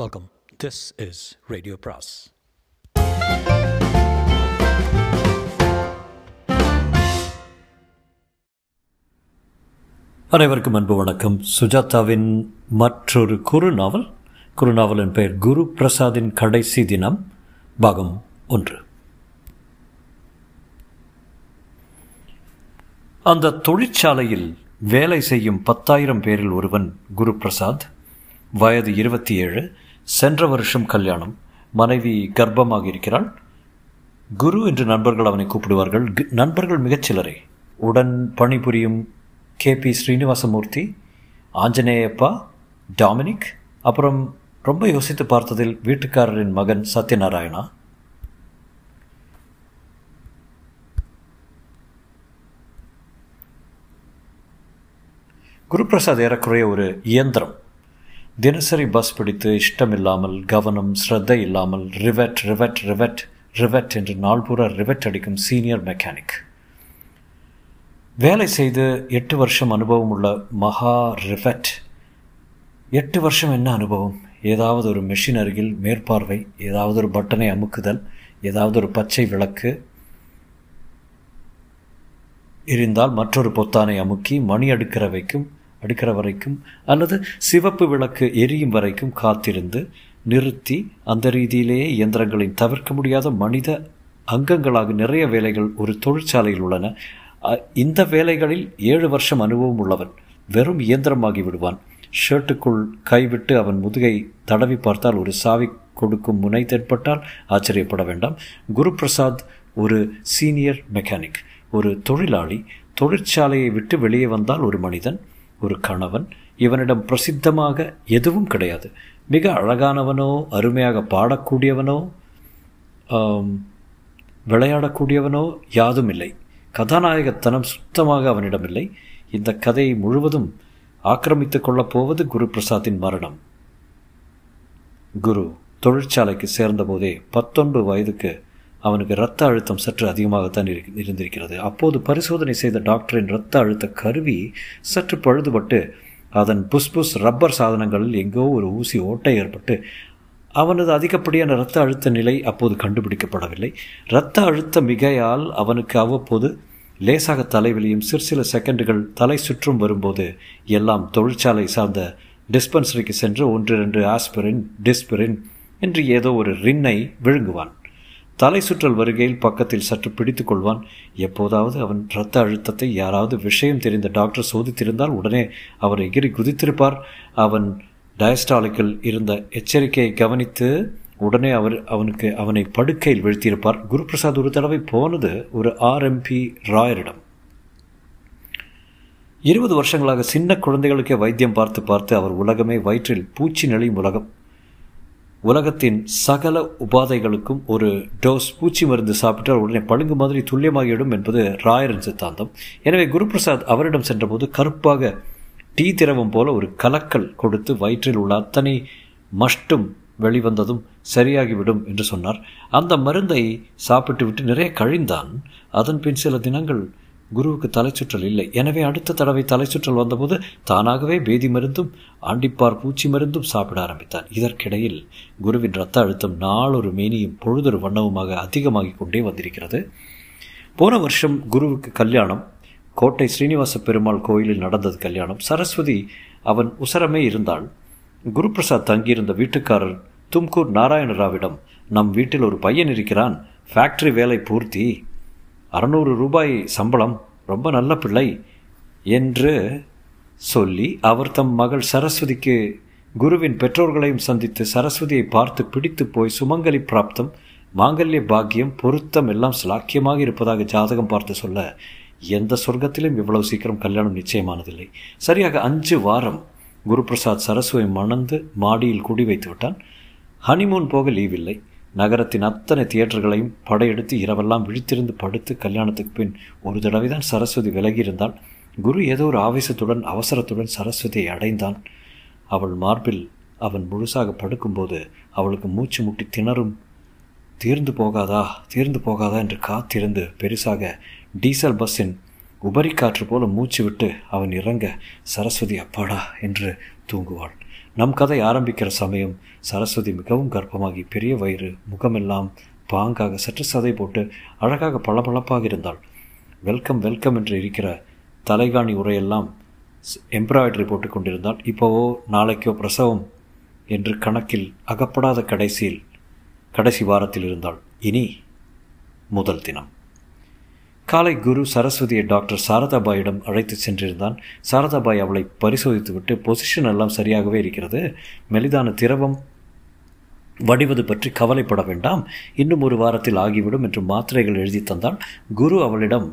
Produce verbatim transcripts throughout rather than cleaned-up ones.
Welcome. This is radio Bras. அனைவருக்கும் அன்பு வணக்கம். சுஜாதாவின் மற்றொரு குறுநாவல், குறுநாவலின் பெயர் குரு பிரசாதின் கடைசி தினம், பாகம் ஒன்று. அந்த தொழிற்சாலையில் வேலை செய்யும் பத்தாயிரம் பேரில் ஒருவன் குரு பிரசாத். வயது இருபத்தி ஏழு, சென்ற வருஷம் கல்யாணம், மனைவி கர்ப்பமாக இருக்கிறாள். குரு என்று நண்பர்கள் அவனை கூப்பிடுவார்கள். நண்பர்கள் மிகச்சிலரே. உடன் பணிபுரியும் K P Srinivasamurthy, Anjaneyappa, Dominic, அப்புறம் ரொம்ப யோசித்து பார்த்ததில் வீட்டுக்காரரின் மகன் சத்யநாராயணா. குருபிரசாத் ஏறக்குறைய ஒரு இயந்திரம். தினசரி பஸ் பிடித்து இஷ்டமில்லாமல், கவனம் ஸ்ரத்தை இல்லாமல் ரிவெட் ரிவெட் ரிவெட் ரிவெட் என்று நாள்பூரா ரிவெட் அடிக்கும் சீனியர் மெக்கானிக். வேலை செய்து எட்டு வருஷம் அனுபவம் உள்ள மகா ரிவெட். எட்டு வருஷம் என்ன அனுபவம்? ஏதாவது ஒரு மெஷின் அருகில் மேற்பார்வை, ஏதாவது ஒரு பட்டனை அமுக்குதல், ஏதாவது ஒரு பச்சை விளக்கு இருந்தால் மற்றொரு பொத்தானை அமுக்கி மணி அடுக்கிற வைக்கும் அடுக்கிற வரைக்கும் அல்லது சிவப்பு விளக்கு எரியும் வரைக்கும் காத்திருந்து, நிறுத்தி, அந்த ரீதியிலேயே இயந்திரங்களின் தவிர்க்க முடியாத மனித அங்கங்களாக நிறைய வேலைகள் ஒரு தொழிற்சாலையில் உள்ளன. இந்த வேலைகளில் ஏழு வருஷம் அனுபவம் உள்ளவன் வெறும் இயந்திரமாகி விடுவான். ஷர்ட்டுக்குள் கைவிட்டு அவன் முதுகை தடவி பார்த்தால் ஒரு சாவி கொடுக்கும் முனை தென்பட்டால் ஆச்சரியப்பட வேண்டாம். குரு பிரசாத் ஒரு சீனியர் மெக்கானிக், ஒரு தொழிலாளி. தொழிற்சாலையை விட்டு வெளியே வந்தால் ஒரு மனிதன், ஒரு கணவன். இவனிடம் பிரசித்தமாக எதுவும் கிடையாது. மிக அழகானவனோ, அருமையாக பாடக்கூடியவனோ, விளையாடக்கூடியவனோ யாதும் இல்லை. கதாநாயகத்தனம் சுத்தமாக அவனிடம் இல்லை. இந்த கதையை முழுவதும் ஆக்கிரமித்து கொள்ளப் போவது குரு பிரசாத்தின் மரணம். குரு தொழிற்சாலைக்கு சேர்ந்தபோதே பத்தொன்பது வயதுக்கு அவனுக்கு இரத்த அழுத்தம் சற்று அதிகமாகத்தான் இருந்திருக்கிறது. அப்போது பரிசோதனை செய்த டாக்டரின் இரத்த அழுத்த கருவி சற்று பழுதுபட்டு அதன் புஷ்புஷ் ரப்பர் சாதனங்களில் எங்கோ ஒரு ஊசி ஓட்டை ஏற்பட்டு அவனது அதிகப்படியான இரத்த அழுத்த நிலை அப்போது கண்டுபிடிக்கப்படவில்லை. இரத்த அழுத்த மிகையால் அவனுக்கு அவ்வப்போது லேசாக தலைவலியும், சிற்சில செகண்டுகள் தலை சுற்றும் வரும்போது எல்லாம் தொழிற்சாலை சார்ந்த டிஸ்பென்சரிக்கு சென்று ஒன்றிரண்டு ஆஸ்பிரின், டிஸ்பிரின் என்று ஏதோ ஒரு ரின்னை விழுங்குவான். தலை சுற்றல் வருகையில் பக்கத்தில் சற்று பிடித்து கொள்வான். எப்போதாவது அவன் இரத்த அழுத்தத்தை யாராவது விஷயம் தெரிந்த டாக்டர் சோதித்திருந்தால் உடனே அவர் எகிரி குதித்திருப்பார். அவன் டயஸ்டாலிக்கில் இருந்த எச்சரிக்கையை கவனித்து உடனே அவர் அவனுக்கு அவனை படுக்கையில் வீழ்த்தியிருப்பார். குரு பிரசாத் ஒரு தடவை போனது ஒரு ஆர்எம்பி ராயரிடம். இருபது வருஷங்களாக சின்ன குழந்தைகளுக்கே வைத்தியம் பார்த்து பார்த்து அவர் உலகமே, வயிற்றில் பூச்சி நெளியும் உலகம், உலகத்தின் சகல உபாதைகளுக்கும் ஒரு டோஸ் பூச்சி மருந்து சாப்பிட்டால் உடனே பழுங்கு மாதிரி துல்லியமாகிவிடும் என்பது ராயரின் சித்தாந்தம். எனவே குருபிரசாத் அவரிடம் சென்றபோது கருப்பாக டீ திரவம் போல ஒரு கலக்கல் கொடுத்து வயிற்றில் உள்ள அத்தனை மஷ்டும் வெளிவந்ததும் சரியாகிவிடும் என்று சொன்னார். அந்த மருந்தை சாப்பிட்டு விட்டு நிறைய கழிந்தான். அதன் பின் சில தினங்கள் குருவுக்கு தலைச்சுற்றல் இல்லை. எனவே அடுத்த தடவை தலைச்சுற்றல் வந்தபோது தானாகவே பேதி மருந்தும் ஆண்டிப்பார் பூச்சி மருந்தும் சாப்பிட ஆரம்பித்தார். இதற்கிடையில் குருவின் இரத்த அழுத்தம் நாளொரு மேனியும் பொழுதொரு வண்ணவுமாக அதிகமாகிக் கொண்டே வந்திருக்கிறது. போன வருஷம் குருவுக்கு கல்யாணம். கோட்டை ஸ்ரீனிவாச பெருமாள் கோயிலில் நடந்தது கல்யாணம். சரஸ்வதி அவன் உசரமே இருந்தாள். குரு பிரசாத் தங்கியிருந்த வீட்டுக்காரர் தும்கூர் நாராயணராவிடம், நம் வீட்டில் ஒரு பையன் இருக்கிறான், ஃபேக்டரி வேலை பூர்த்தி, அறநூறு ரூபாய் சம்பளம், ரொம்ப நல்ல பிள்ளை என்று சொல்லி அவர் தம் மகள் சரஸ்வதிக்கு குருவின் பெற்றோர்களையும் சந்தித்து சரஸ்வதியை பார்த்து பிடித்து போய் சுமங்கலி பிராப்தம், மாங்கல்ய பாக்கியம், பொருத்தம் எல்லாம் ஸ்லாக்கியமாக இருப்பதாக ஜாதகம் பார்த்து சொல்ல, எந்த சொர்க்கத்திலும் இவ்வளவு சீக்கிரம் கல்யாணம் நிச்சயமானதில்லை. சரியாக அஞ்சு வாரம் குரு பிரசாத் சரஸ்வதியை மணந்து மாடியில் கூடி வைத்து விட்டான். ஹனிமூன் போக லீவ் இல்லை. நகரத்தின் அத்தனை தியேட்டர்களையும் படையெடுத்து இரவெல்லாம் விழித்திருந்து படுத்து கல்யாணத்துக்கு பின் ஒரு தடவை தான் சரஸ்வதி விலகியிருந்தாள். குரு ஏதோ ஒரு ஆவேசத்துடன் அவசரத்துடன் சரஸ்வதியை அடைந்தான். அவள் மார்பில் அவன் முழுசாக படுக்கும்போது அவளுக்கு மூச்சு முட்டி திணறும். தீர்ந்து போகாதா, தீர்ந்து போகாதா என்று காத்திருந்து பெருசாக டீசல் பஸ்ஸின் உபரிக்காற்று போல மூச்சு விட்டு அவன் இறங்க சரஸ்வதி அப்பாடா என்று தூங்குவாள். நம் கதை ஆரம்பிக்கிற சமயம் சரஸ்வதி மிகவும் கர்ப்பமாகி பெரிய வயிறு, முகமெல்லாம் பாங்காக சற்று சதை போட்டு அழகாக பளபளப்பாக இருந்தாள். வெல்கம் வெல்கம் என்று இருக்கிற தலைகாணி உரையெல்லாம் எம்ப்ராய்டரி போட்டு கொண்டிருந்தாள். இப்போவோ நாளைக்கோ பிரசவம் என்று கணக்கில் அகப்படாத கடைசியில் கடைசி வாரத்தில் இருந்தாள். இனி முதல் தினம் காலை குரு சரஸ்வதியை டாக்டர் சாரதாபாயிடம் அழைத்து சென்றிருந்தான். சாரதாபாய் அவளை பரிசோதித்துவிட்டு, பொசிஷன் எல்லாம் சரியாகவே இருக்கிறது, மெலிதான திரவம் வடிவது பற்றி கவலைப்பட வேண்டாம், இன்னும் ஒரு வாரத்தில் ஆகிவிடும் என்று மாத்திரைகள் எழுதி தந்தாள். குரு அவளிடம்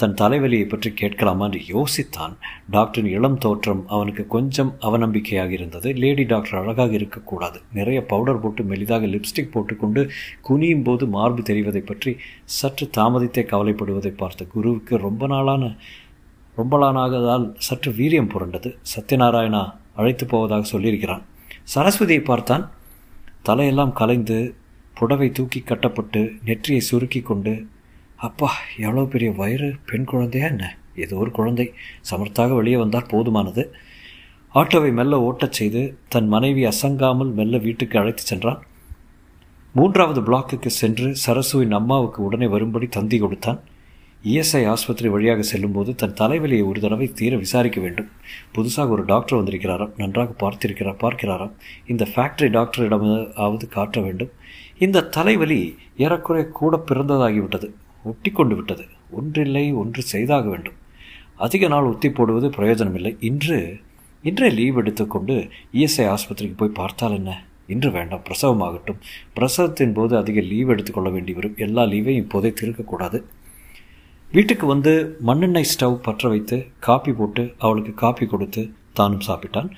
தன் தலைவலியை பற்றி கேட்கலாமா என்று யோசித்தான். டாக்டரின் இளம் தோற்றம் அவனுக்கு கொஞ்சம் அவநம்பிக்கையாக இருந்தது. லேடி டாக்டர் அழகாக இருக்கக்கூடாது. நிறைய பவுடர் போட்டு மெலிதாக லிப்ஸ்டிக் போட்டுக்கொண்டு குனியும் போது மார்பு தெரிவதை பற்றி சற்று தாமதித்தே கவலைப்படுவதை பார்த்த குருவுக்கு ரொம்ப நாளான ரொம்ப நாளானதால் சற்று வீரியம் புரண்டது. சத்யநாராயணா அழைத்து போவதாக சொல்லியிருக்கிறான். சரஸ்வதியை பார்த்தான். தலையெல்லாம் கலைந்து புடவை தூக்கி கட்டப்பட்டு நெற்றியை சுருக்கி கொண்டு, அப்பா எவ்வளோ பெரிய வயிறு, பெண் குழந்தையா என்ன? ஏதோ ஒரு குழந்தை. சமர்த்தாக வெளியே வந்தால் போதுமானது. ஆட்டோவை மெல்ல ஓட்டச் செய்து தன் மனைவி அசங்காமல் மெல்ல வீட்டுக்கு அழைத்து சென்றான். மூன்றாவது பிளாக்குக்கு சென்று சரஸ்வதியின் அம்மாவுக்கு உடனே வரும்படி தந்தி கொடுத்தான். இஎஸ்ஐ ஆஸ்பத்திரி வழியாக செல்லும்போது தன் தலைவலியை ஒரு தடவை தீர விசாரிக்க வேண்டும். புதுசாக ஒரு டாக்டர் வந்திருக்கிறாராம், நன்றாக பார்த்திருக்கிறார் பார்க்கிறாராம். இந்த ஃபேக்டரி டாக்டரிடமாவது காட்ட வேண்டும். இந்த தலைவலி ஏறக்குறைய கூட பிறந்ததாகிவிட்டது, ஒட்டி கொண்டு விட்டது. ஒன்றில்லை ஒன்று செய்தாக வேண்டும். அதிக நாள் ஒத்தி போடுவது பிரயோஜனமில்லை. இன்று இன்றே லீவ் எடுத்துக்கொண்டு இஎஸ்ஐ ஆஸ்பத்திரிக்கு போய் பார்த்தால் என்ன? இன்று வேண்டாம், பிரசவமாகட்டும். பிரசவத்தின் போது அதிக லீவ் எடுத்துக்கொள்ள வேண்டி வரும். எல்லா லீவையும் இப்போதே திருக்கக்கூடாது. வீட்டுக்கு வந்து மண்ணெண்ணெய் ஸ்டவ் பற்ற வைத்து காப்பி போட்டு அவளுக்கு காப்பி கொடுத்து தானும் சாப்பிட்டான்.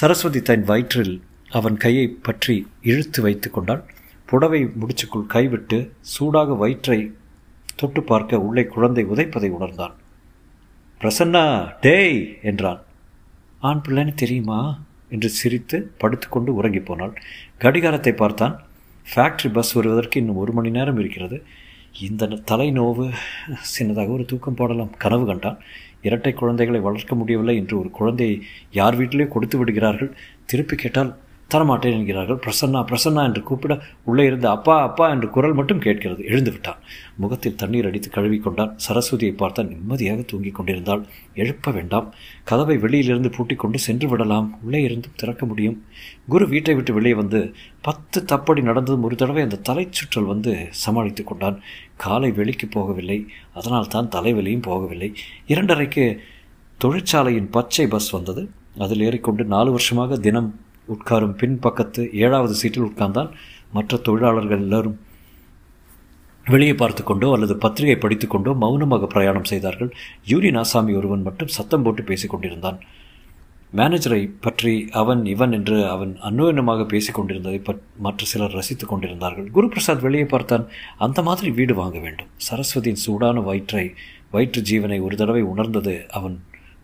சரஸ்வதி தன் வயிற்றில் அவன் கையை பற்றி இழுத்து வைத்து கொண்டாள். புடவை முடிச்சுக்குள் கைவிட்டு சூடாக வயிற்றை தொட்டு பார்க்க உள்ளே குழந்தை உதைப்பதை உணர்ந்தான். பிரசன்னா டேய் என்றான். ஆண் பிள்ளைன்னு தெரியுமா என்று சிரித்து படுத்துக்கொண்டு உறங்கி போனாள். கடிகாரத்தை பார்த்தான். ஃபேக்ட்ரி பஸ் வருவதற்கு இன்னும் ஒரு மணி நேரம் இருக்கிறது. இந்த தலை நோவு சின்னதாக ஒரு தூக்கம் போடலாம். கனவு கண்டான். இரட்டை குழந்தைகளை வளர்க்க முடியவில்லை என்று ஒரு குழந்தையை யார் வீட்டிலே கொடுத்து விடுகிறார்கள். திருப்பி கேட்டால் தரமாட்டேன் என்கிறார்கள். பிரசன்னா பிரசன்னா என்று கூப்பிட உள்ளே இருந்த அப்பா அப்பா என்று குரல் மட்டும் கேட்கிறது. எழுந்து விட்டான். முகத்தில் தண்ணீர் அடித்து கழுவிக்கொண்டான். சரஸ்வதியை பார்த்தால் நிம்மதியாக தூங்கிக் கொண்டிருந்தாள். எழுப்ப வேண்டாம். கதவை வெளியிலிருந்து பூட்டிக் கொண்டு சென்று விடலாம். உள்ளே இருந்தும் திறக்க முடியும். குரு வீட்டை விட்டு வெளியே வந்து பத்து தப்படி நடந்ததும் ஒரு தடவை அந்த தலை சுற்றல் வந்து சமாளித்து கொண்டான். காலை வெளிக்கு போகவில்லை, அதனால் தான் தலைவலியும் போகவில்லை. இரண்டரைக்கு தொழிற்சாலையின் பச்சை பஸ் வந்தது. அதில் ஏறிக்கொண்டு நாலு வருஷமாக தினம் உட்காரும் பின்பக்கத்து ஏழாவது சீட்டில் உட்கார்ந்தான். மற்ற தொழிலாளர்கள் எல்லாரும் வெளியே பார்த்து கொண்டோ அல்லது பத்திரிகை படித்து கொண்டோ மௌனமாக பிரயாணம் செய்தார்கள். யூனியன் ஆசாமி ஒருவன் மட்டும் சத்தம் போட்டு பேசிக்கொண்டிருந்தான். மேனேஜரை பற்றி அவன் இவன் என்று அவன் அன்னுயனமாக பேசிக்கொண்டிருந்ததை பற் மற்ற சிலர் ரசித்து கொண்டிருந்தார்கள். குரு பிரசாத் வெளியே பார்த்தான். அந்த மாதிரி வீடு வாங்க வேண்டும். சரஸ்வதியின் சூடான வயிற்றை வயிற்று ஜீவனை ஒரு தடவை உணர்ந்தது. அவன்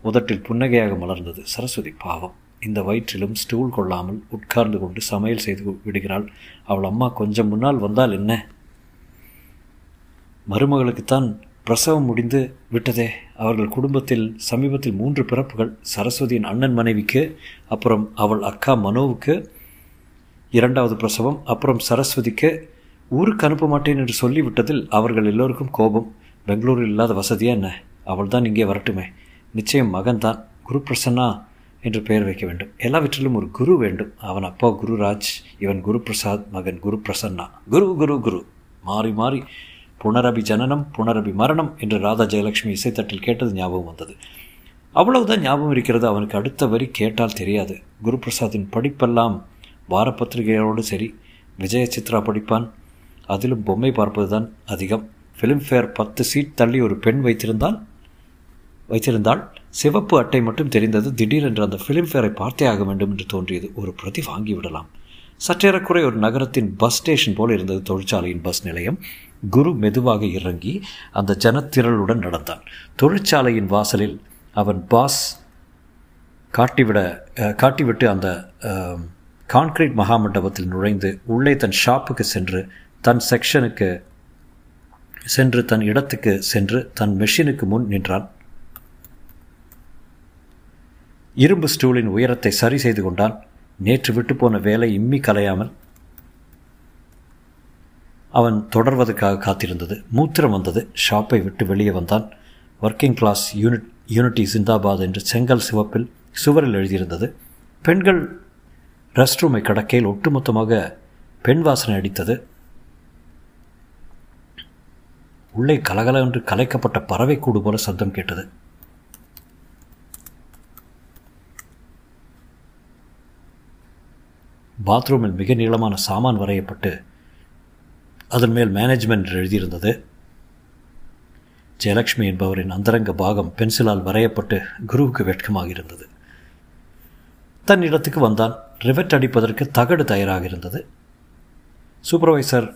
உதட்டில் புன்னகையாக மலர்ந்தது. சரஸ்வதி பாவம், இந்த வயிற்றிலும் ஸ்டூல் கொள்ளாமல் உட்கார்ந்து கொண்டு சமையல் செய்து விடுகிறாள். அவள் அம்மா கொஞ்சம் முன்னால் வந்தால் என்ன? மருமகளுக்குத்தான் பிரசவம் முடிந்து விட்டதே. அவர்கள் குடும்பத்தில் சமீபத்தில் மூன்று பிறப்புகள். சரஸ்வதியின் அண்ணன் மனைவிக்கு, அப்புறம் அவள் அக்கா மனோவுக்கு இரண்டாவது பிரசவம், அப்புறம் சரஸ்வதிக்கு. ஊருக்கு அனுப்ப மாட்டேன் என்று சொல்லிவிட்டதில் அவர்கள் எல்லோருக்கும் கோபம். பெங்களூரில் இல்லாத வசதியாக என்ன? அவள் தான் இங்கே வரட்டுமே. நிச்சயம் மகன்தான். குரு பிரசன்னா என்று பெயர் வைக்க வேண்டும். எல்லாவற்றிலும் ஒரு குரு வேண்டும். அவன் அப்பா குருராஜ், இவன் குரு பிரசாத், மகன் குரு பிரசன்னா. குரு குரு குரு மாறி மாறி புனரபி ஜனனம் புனரபி மரணம் என்று ராதா ஜெயலக்ஷ்மி இசைத்தட்டில் கேட்டது ஞாபகம் வந்தது. அவ்வளவுதான் ஞாபகம் இருக்கிறது. அவனுக்கு அடுத்த வரி கேட்டால் தெரியாது. குரு பிரசாத்தின் படிப்பெல்லாம் வார பத்திரிகையோடு சரி. விஜய சித்ரா படிப்பான். அதிலும் பொம்மை பார்ப்பது தான் அதிகம். ஃபிலிம்ஃபேர் பத்து சீட் தள்ளி ஒரு பெண் வைத்திருந்தான் வைத்திருந்தால் சிவப்பு அட்டை மட்டும் தெரிந்தது. திடீரென்று அந்த ஃபிலிம்ஃபேரை பார்த்தே ஆக வேண்டும் என்று தோன்றியது. ஒரு பிரதி வாங்கிவிடலாம். சற்றேறக்குறை ஒரு நகரத்தின் பஸ் ஸ்டேஷன் போல் இருந்தது தொழிற்சாலையின் பஸ் நிலையம். குரு மெதுவாக இறங்கி அந்த ஜனத்திரளுடன் நடந்தான். தொழிற்சாலையின் வாசலில் அவன் பாஸ் காட்டிவிட காட்டிவிட்டு அந்த கான்கிரீட் மகாமண்டபத்தில் நுழைந்து உள்ளே தன் ஷாப்புக்கு சென்று தன் செக்ஷனுக்கு சென்று தன் இடத்துக்கு சென்று தன் மெஷினுக்கு முன் நின்றான். இரும்பு ஸ்டூலின் உயரத்தை சரி செய்து கொண்டான். நேற்று விட்டு போன வேலை இம்மி கலையாமல் அவன் தொடர்வதற்காக காத்திருந்தது. மூத்திரம் வந்தது. ஷாப்பை விட்டு வெளியே வந்தான். Working class unit unity zindabad என்று செங்கல் சிவப்பில் சுவரில் எழுதியிருந்தது. பெண்கள் ரெஸ்ட் ரூமை கடக்கையில் ஒட்டுமொத்தமாக பெண் வாசனை அடித்தது. உள்ளே கலகல என்று கலைக்கப்பட்ட பறவை கூடு போல சத்தம் கேட்டது. பாத்ரூமில் மிக நீளமான சாமான் வரையப்பட்டு அதன் மேல் மேனேஜ்மெண்ட் எழுதியிருந்தது. ஜெயலக்ஷ்மி என்பவரின் அந்தரங்க பாகம் பென்சிலால் வரையப்பட்டு குருவுக்கு வெட்கமாக இருந்தது. தன் இடத்துக்கு வந்தான். ரிவெட் அடிப்பதற்கு தகடு தயாராக இருந்தது. சூப்பர்வைசர்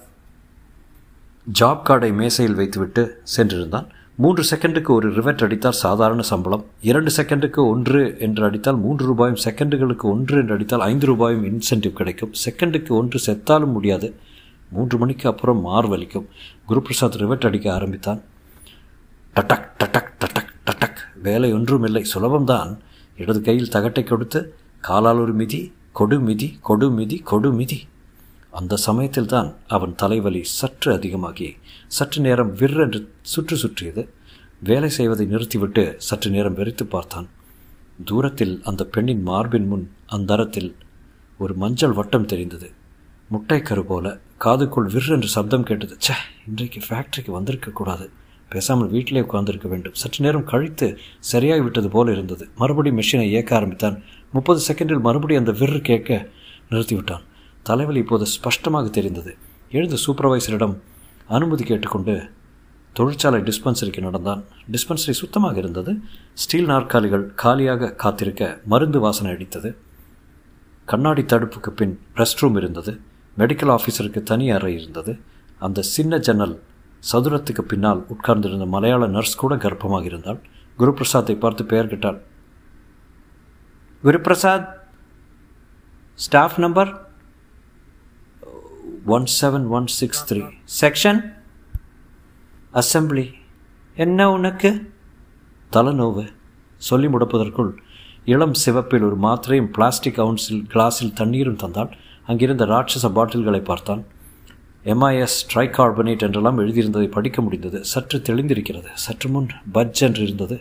ஜாப் கார்டை மேசையில் வைத்துவிட்டு சென்றிருந்தான். மூன்று செகண்டுக்கு ஒரு ரிவெட் அடித்தால் சாதாரண சம்பளம், இரண்டு செகண்டுக்கு ஒன்று என்று அடித்தால் மூன்று ரூபாயும், செகண்டுகளுக்கு ஒன்று என்று அடித்தால் ஐந்து ரூபாயும் இன்சென்டிவ் கிடைக்கும். செகண்டுக்கு ஒன்று செத்தாலும் முடியாது. மூன்று மணிக்கு அப்புறம் மார்வலிக்கும். குரு பிரசாத் ரிவெட் அடிக்க ஆரம்பித்தான். டட்டக் டட்டக் டட்டக் டட்டக். வேலை ஒன்றும் இல்லை, சுலபம்தான். இடது கையில் தகட்டை கொடுத்து காலால் ஒரு மிதி, கொடு மிதி, கொடு மிதி, கொடு மிதி. அந்த சமயத்தில் தான் அவன் தலைவலி சற்று அதிகமாகி சற்று நேரம் விற்றென்று சுற்று சுற்றியது. வேலை செய்வதை நிறுத்திவிட்டு சற்று நேரம் வெறித்து பார்த்தான். தூரத்தில் அந்த பெண்ணின் மார்பின் முன் அந்தரத்தில் ஒரு மஞ்சள் வட்டம் தெரிந்தது. முட்டைக்கரு போல காதுக்குள் விற்றென்று சப்தம் கேட்டது. சே, இன்றைக்கு ஃபேக்ட்ரிக்கு வந்திருக்கக்கூடாது, பேசாமல் வீட்டிலே உட்கார்ந்திருக்க வேண்டும். சற்று நேரம் கழித்து சரியாகி விட்டது போல இருந்தது. மறுபடியும் மிஷினை இயக்க ஆரம்பித்தான். முப்பது செகண்டில் மறுபடியும் அந்த விற்று கேட்க நிறுத்திவிட்டான். தலைவலி இப்போது ஸ்பஷ்டமாக தெரிந்தது. எழுந்து சூப்பர்வைசரிடம் அனுமதி கேட்டுக்கொண்டு தொழிற்சாலை டிஸ்பென்சரிக்கு நடந்தான். டிஸ்பென்சரி சுத்தமாக இருந்தது. ஸ்டீல் நாற்காலிகள் காலியாக காத்திருக்க மருந்து வாசனை அடித்தது. கண்ணாடி தடுப்புக்கு பின் ரெஸ்ட் ரூம் இருந்தது. மெடிக்கல் ஆஃபீஸருக்கு தனி அறை இருந்தது. அந்த சின்ன ஜன்னல் சதுரத்துக்கு பின்னால் உட்கார்ந்திருந்த மலையாள நர்ஸ் கூட கர்ப்பமாக இருந்தாள். குரு பிரசாத்தை பார்த்து பெயர் கேட்டாள். Guru Prasad, staff number one seven one six three, section assembly. என்ன உனக்கு? தலைநோவு. சொல்லி முடப்பதற்குள் இளம் சிவப்பில் ஒரு மாத்திரையும் பிளாஸ்டிக் கவுன்சில் கிளாஸில் தண்ணீரும் தந்தாள். அங்கிருந்த ராட்சச பாட்டில்களை பார்த்தான். எம்ஐஎஸ் ட்ரை கார்பனேட் என்றெல்லாம் எழுதியிருந்ததை படிக்க முடிந்தது. சற்று தெளிந்திருக்கிறது. சற்று முன் பட்ஜ் என்று இருந்தது.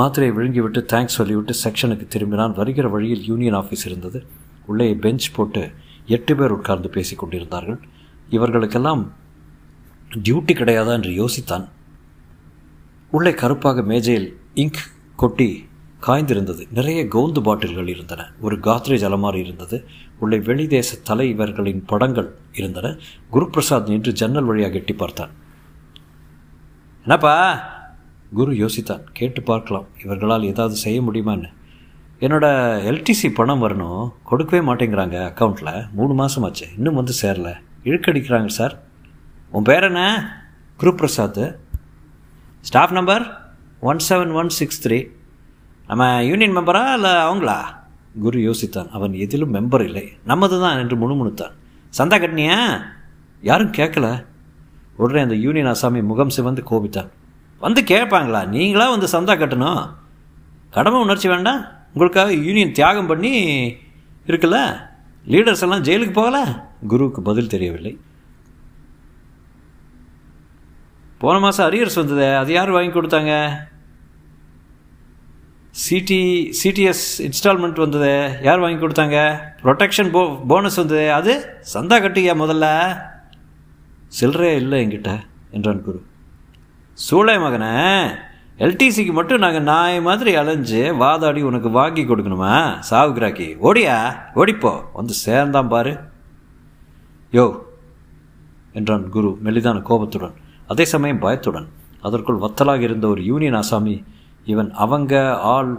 மாத்திரையை விழுங்கிவிட்டு தேங்க்ஸ் சொல்லிவிட்டு செக்ஷனுக்கு திரும்பினான். வருகிற வழியில் யூனியன் ஆஃபீஸ் இருந்தது. உள்ளே பெஞ்ச் போட்டு எட்டு பேர் உட்கார்ந்து பேசி கொண்டிருந்தார்கள். இவர்களுக்கெல்லாம் டியூட்டி கிடையாதா என்று யோசித்தான். உள்ளே கருப்பாக மேஜையில் இங்க் கொட்டி காய்ந்திருந்தது. நிறைய கோந்து பாட்டில்கள் இருந்தன. ஒரு காத்ரேஜ் அலமாரி இருந்தது. உள்ளே வெளிதேச தலைவர்களின் படங்கள் இருந்தன. குரு பிரசாத் நின்று ஜன்னல் வழியாக எட்டி பார்த்தான். என்னப்பா? குரு யோசித்தான். கேட்டு பார்க்கலாம், இவர்களால் ஏதாவது செய்ய முடியுமான்னு. என்னோடய எல்டிசி பணம் வரணும், கொடுக்கவே மாட்டேங்கிறாங்க. அக்கௌண்ட்டில் மூணு மாதம் ஆச்சு, இன்னும் வந்து சேரலை. இழுக்கடிக்கிறாங்க சார். உன் பேர் என்ன? Guru Prasad. Staff number one seven one six three. நம்ம யூனியன் மெம்பரா இல்லை அவங்களா? குரு யோசித்தான். அவன் எதிலும் மெம்பர் இல்லை, நம்மது தான் என்று முணுமுணுத்தான். சந்தா கட்னியா? யாரும் கேட்கல. உடனே அந்த யூனியன் அசாமி முகம் சிவந்து கோபித்தான். வந்து கேட்பாங்களா? நீங்களாக வந்து சந்தா கட்டணும். கடமை உணர்ச்சி வேண்டாம். உங்களுக்காக யூனியன் தியாகம் பண்ணி இருக்குல்ல. லீடர்ஸ் எல்லாம் ஜெயிலுக்கு போகலை. குருவுக்கு பதில் தெரியவில்லை. போன மாதம் அரியர்ஸ் வந்தது, அது யார் வாங்கி கொடுத்தாங்க? சிடி சிடிஎஸ் இன்ஸ்டால்மெண்ட் வந்தது, யார் வாங்கி கொடுத்தாங்க? ப்ரொடெக்ஷன் போ போனஸ் வந்தது, அது சந்தா கட்டியா முதல்ல. சில்லறையே இல்லை என்கிட்ட என்றான் குரு. சூளை மகனே, எல்டிசிக்கு மட்டும் நாங்கள் நாய் மாதிரி அலைஞ்சு வாதாடி உனக்கு வாங்கி கொடுக்கணுமா? சாவுக்ராக்கி ஓடியா, ஓடிப்போ, வந்து சேர்ந்தான் பாரு. யோ என்றான் குரு மெல்லிதான கோபத்துடன், அதே சமயம் பயத்துடன். அதற்குள் வத்தலாக இருந்த ஒரு யூனியன் ஆசாமி இவன் அவங்க ஆள்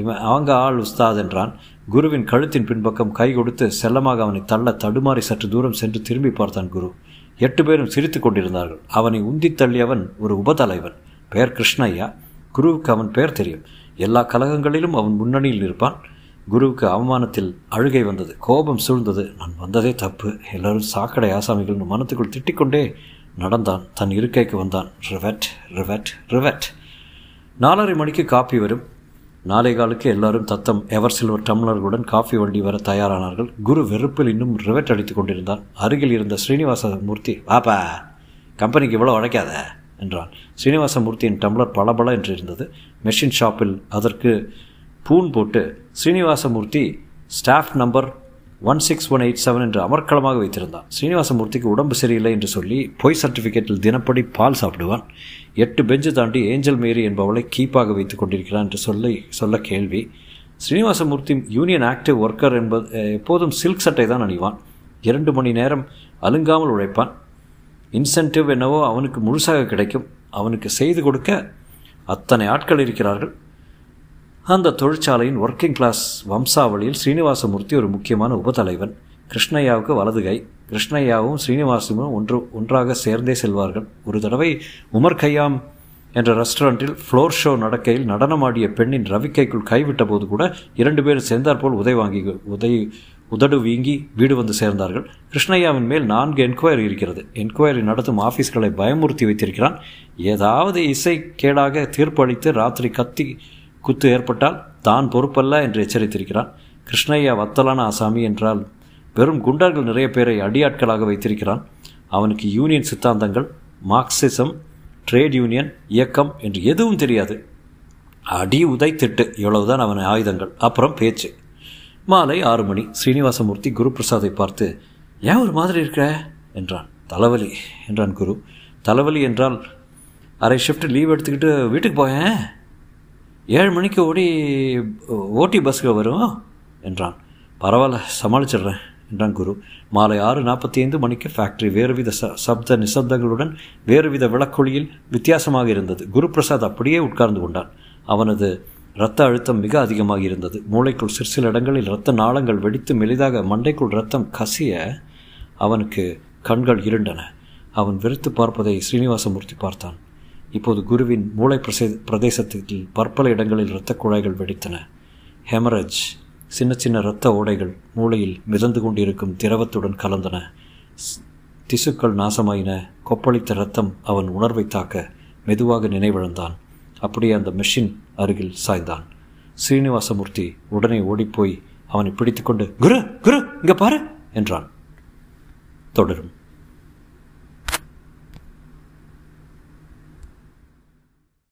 இவன் அவங்க ஆள் உஸ்தாத் என்றான். குருவின் கழுத்தின் பின்பக்கம் கை கொடுத்து செல்லமாக அவனை தள்ள தடுமாறி சற்று தூரம் சென்று திரும்பி பார்த்தான் குரு. எட்டு பேரும் சிரித்து கொண்டிருந்தார்கள். அவனை உந்தி தள்ளியவன் ஒரு உபதலைவன். பெயர் கிருஷ்ணய்யா. குருவுக்கு அவன் பெயர் தெரியும். எல்லா கலகங்களிலும் அவன் முன்னணியில் இருப்பான். குருவுக்கு அவமானத்தில் அழுகை வந்தது. கோபம் சூழ்ந்தது. நான் வந்ததே தப்பு, எல்லோரும் சாக்கடை ஆசாமிகள்னு மனத்துக்குள் திட்டிக்கொண்டே நடந்தான். தன் இருக்கைக்கு வந்தான். Rivet rivet rivet. நாலரை மணிக்கு காப்பி வரும். நாளை காலுக்கு எல்லாரும் தத்தம் எவர் சில்வர் டம்ளர்களுடன் காஃபி வண்டி வர தயாரானார்கள். குரு வெறுப்பில் இன்னும் ரிவெட் அடித்துக் கொண்டிருந்தார். அருகில் இருந்த ஸ்ரீனிவாசமூர்த்தி, "வாப்பா, கம்பெனிக்கு இவ்வளோ உழைக்காத" என்றான். ஸ்ரீனிவாசமூர்த்தியின் டம்ளர் பலபல என்று இருந்தது. மெஷின் ஷாப்பில் அதற்கு பூன் போட்டு Srinivasamurthy staff number one six one eight seven என்று அமர்க்களமாக வைத்திருந்தான். ஸ்ரீனிவாசமூர்த்திக்கு உடம்பு சரியில்லை என்று சொல்லி பொய் சர்டிஃபிகேட்டில் தினப்படி பால் சாப்பிடுவான். எட்டு பெஞ்சு தாண்டி ஏஞ்சல் மேரி என்பவளை கீப்பாக வைத்துக் கொண்டிருக்கிறான் என்று சொல்லி சொல்ல கேள்வி. ஸ்ரீனிவாசமூர்த்தி யூனியன் ஆக்டிவ் ஒர்க்கர் என்பது எப்போதும் சில்க் சட்டை தான் அணிவான். இரண்டு மணி நேரம் அலுங்காமல் உழைப்பான். இன்சென்டிவ் என்னவோ அவனுக்கு முழுசாக கிடைக்கும். அவனுக்கு செய்து கொடுக்க அத்தனை ஆட்கள் இருக்கிறார்கள். அந்த தொழிற்சாலையின் ஒர்க்கிங் கிளாஸ் வம்சாவளியில் ஸ்ரீனிவாசமூர்த்தி ஒரு முக்கியமான உபதலைவன். கிருஷ்ணய்யாவுக்கு வலதுகை. கிருஷ்ணய்யாவும் ஸ்ரீனிவாசமும் ஒன்று ஒன்றாக சேர்ந்தே செல்வார்கள். ஒரு தடவை உமர்கையாம் என்ற ரெஸ்டாரண்ட்டில் ஃப்ளோர் ஷோ நடக்கையில் நடனமாடிய பெண்ணின் ரவிக்கைக்குள் கைவிட்ட போது கூட இரண்டு பேரும் சேர்ந்தாற்போல் உதை வாங்கி உதவி உதடு வீங்கி வீடு வந்து சேர்ந்தார்கள். கிருஷ்ணய்யாவின் மேல் நான்கு என்கொயரி இருக்கிறது. என்கொயரி நடத்தும் ஆஃபீஸ்களை பயமுறுத்தி வைத்திருக்கிறான். ஏதாவது இசைக்கேடாக தீர்ப்பளித்து ராத்திரி கத்தி குத்து ஏற்பட்டால் தான் பொறுப்பல்ல என்று எச்சரித்திருக்கிறான். கிருஷ்ணய்யா வத்தலான ஆசாமி என்றால் வெறும் குண்டர்கள் நிறைய பேரை அடியாட்களாக வைத்திருக்கிறான். அவனுக்கு யூனியன் சித்தாந்தங்கள், மார்க்சிசம், ட்ரேட் யூனியன் இயக்கம் என்று எதுவும் தெரியாது. அடி, உதை, திட்டு இவ்வளவுதான் அவன் ஆயுதங்கள். அப்புறம் பேச்சு. மாலை ஆறு மணி. ஸ்ரீனிவாசமூர்த்தி குரு பிரசாதை பார்த்து, "ஏன் ஒரு மாதிரி இருக்க?" என்றான். "தலைவலி" என்றான் குரு. "தலைவலி என்றால் அரை ஷிஃப்ட் லீவ் எடுத்துக்கிட்டு வீட்டுக்கு போயேன். ஏழு மணிக்கு ஓடி ஓட்டி பஸ்ஸில் வரும்" என்றான். "பரவாயில்ல, சமாளிச்சிடுறேன்" என்றான் குரு. மாலை ஆறு நாற்பத்தி ஐந்து மணிக்கு ஃபேக்ட்ரி வேறுவித ச சப்த நிசப்தங்களுடன் வேறுவித விளக்கொளியில் வித்தியாசமாக இருந்தது. குரு பிரசாத் அப்படியே உட்கார்ந்து கொண்டான். அவனது இரத்த அழுத்தம் மிக அதிகமாக இருந்தது. மூளைக்குள் சிறு சில இடங்களில் இரத்த நாளங்கள் வெடித்து மெலிதாக மண்டைக்குள் இரத்தம் கசிய அவனுக்கு கண்கள் இருண்டன. அவன் வெறுத்து பார்ப்பதை ஸ்ரீனிவாசமூர்த்தி பார்த்தான். இப்போது குருவின் மூளை பிரசே பிரதேசத்தில் பற்பல இடங்களில் இரத்த குழாய்கள் வெடித்தன. ஹெமரேஜ், சின்ன சின்ன இரத்த ஓடைகள் மூளையில் மிதந்து கொண்டிருக்கும் திரவத்துடன் கலந்தன. திசுக்கள் நாசமாயின. கொப்பளித்த இரத்தம் அவன் உணர்வை தாக்க மெதுவாக நினைவிழந்தான். அப்படியே அந்த மெஷின் அருகில் சாய்ந்தான். ஸ்ரீனிவாசமூர்த்தி உடனே ஓடிப்போய் அவனை பிடித்துக்கொண்டு, "குரு, குரு, இங்கே பாரு" என்றான். தொடரும்.